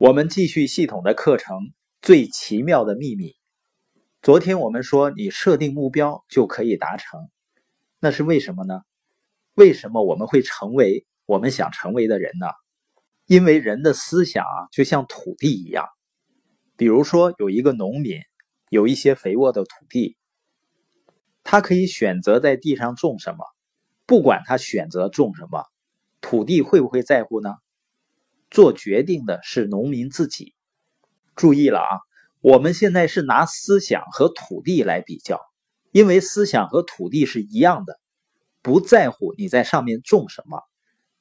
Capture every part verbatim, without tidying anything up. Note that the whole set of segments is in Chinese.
我们继续系统的课程《最奇妙的秘密》。昨天我们说，你设定目标就可以达成，那是为什么呢？为什么我们会成为我们想成为的人呢？因为人的思想啊，就像土地一样。比如说，有一个农民，有一些肥沃的土地，他可以选择在地上种什么。不管他选择种什么，土地会不会在乎呢？做决定的是农民自己。注意了啊，我们现在是拿思想和土地来比较，因为思想和土地是一样的，不在乎你在上面种什么，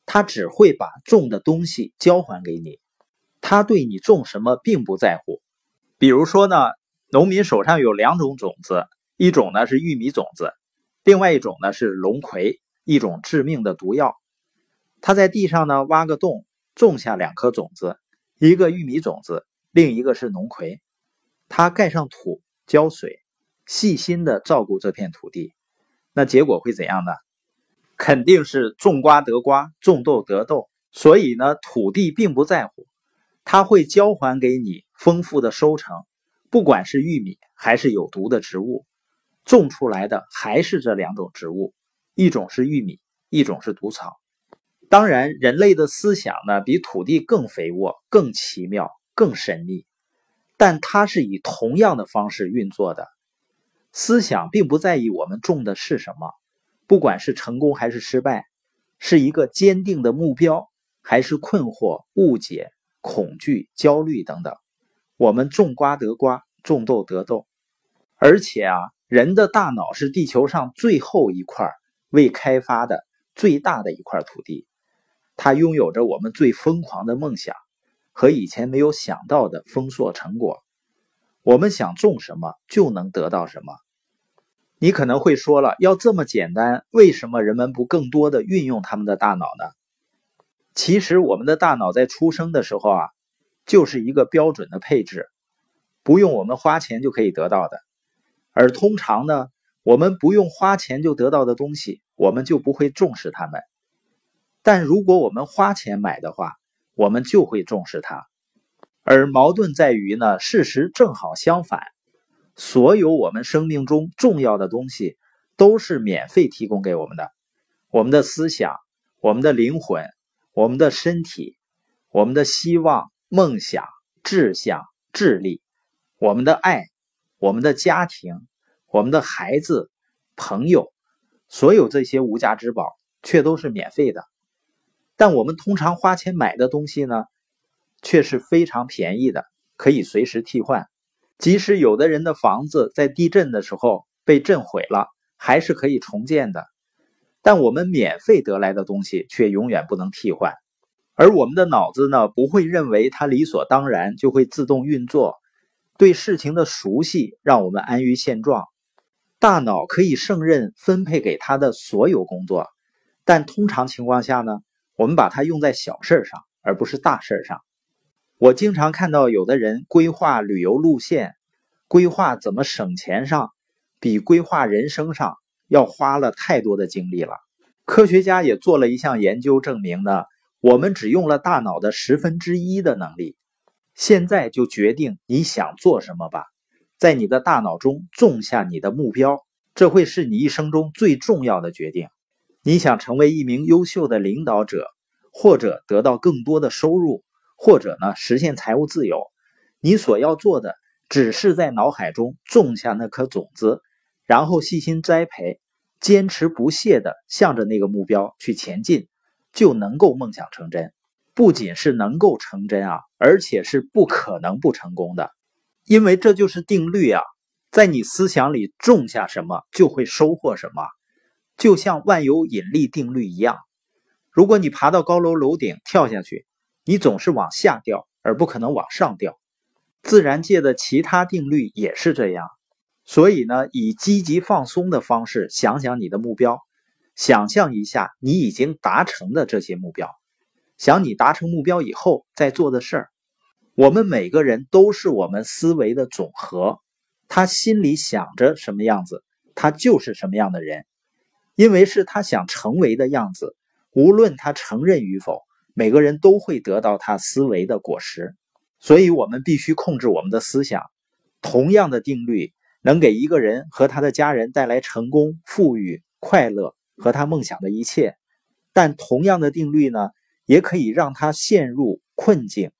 它只会把种的东西交还给你，它对你种什么并不在乎。比如说呢，农民手上有两种种子，一种呢是玉米种子，另外一种呢是龙葵，一种致命的毒药。他在地上呢挖个洞，种下两颗种子，一个玉米种子，另一个是龙葵。他盖上土，浇水，细心的照顾这片土地，那结果会怎样呢？肯定是种瓜得瓜，种豆得豆。所以呢，土地并不在乎，它会交还给你丰富的收成，不管是玉米还是有毒的植物，种出来的还是这两种植物，一种是玉米，一种是毒草。当然，人类的思想呢，比土地更肥沃、更奇妙、更神秘，但它是以同样的方式运作的。思想并不在意我们种的是什么，不管是成功还是失败，是一个坚定的目标，还是困惑、误解、恐惧、焦虑等等。我们种瓜得瓜，种豆得豆。而且啊，人的大脑是地球上最后一块未开发的最大的一块土地。它拥有着我们最疯狂的梦想和以前没有想到的丰硕成果。我们想种什么就能得到什么。你可能会说了，要这么简单，为什么人们不更多的运用他们的大脑呢？其实我们的大脑在出生的时候啊，就是一个标准的配置，不用我们花钱就可以得到的。而通常呢，我们不用花钱就得到的东西，我们就不会重视它们。但如果我们花钱买的话，我们就会重视它。而矛盾在于呢，事实正好相反，所有我们生命中重要的东西都是免费提供给我们的，我们的思想、我们的灵魂、我们的身体、我们的希望、梦想、志向、智力、我们的爱、我们的家庭、我们的孩子、朋友，所有这些无价之宝却都是免费的。但我们通常花钱买的东西呢，却是非常便宜的，可以随时替换。即使有的人的房子在地震的时候被震毁了，还是可以重建的。但我们免费得来的东西却永远不能替换。而我们的脑子呢，不会认为它理所当然，就会自动运作。对事情的熟悉让我们安于现状。大脑可以胜任分配给它的所有工作，但通常情况下呢，我们把它用在小事上，而不是大事上。我经常看到有的人规划旅游路线，规划怎么省钱上，比规划人生上要花了太多的精力了。科学家也做了一项研究证明呢，我们只用了大脑的十分之一的能力。现在就决定你想做什么吧，在你的大脑中种下你的目标，这会是你一生中最重要的决定。你想成为一名优秀的领导者，或者得到更多的收入，或者呢实现财务自由，你所要做的只是在脑海中种下那颗种子，然后细心栽培，坚持不懈地向着那个目标去前进，就能够梦想成真。不仅是能够成真啊，而且是不可能不成功的，因为这就是定律啊，在你思想里种下什么就会收获什么。就像万有引力定律一样，如果你爬到高楼楼顶跳下去，你总是往下掉，而不可能往上掉。自然界的其他定律也是这样。所以呢，以积极放松的方式想想你的目标，想象一下你已经达成的这些目标，想你达成目标以后再做的事儿。我们每个人都是我们思维的总和，他心里想着什么样子，他就是什么样的人。因为是他想成为的样子，无论他承认与否，每个人都会得到他思维的果实。所以我们必须控制我们的思想。同样的定律能给一个人和他的家人带来成功、富裕、快乐和他梦想的一切，但同样的定律呢，也可以让他陷入困境，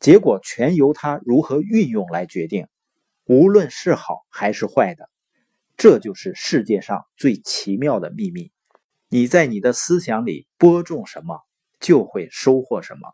结果全由他如何运用来决定，无论是好还是坏的。这就是世界上最奇妙的秘密。你在你的思想里播种什么，就会收获什么。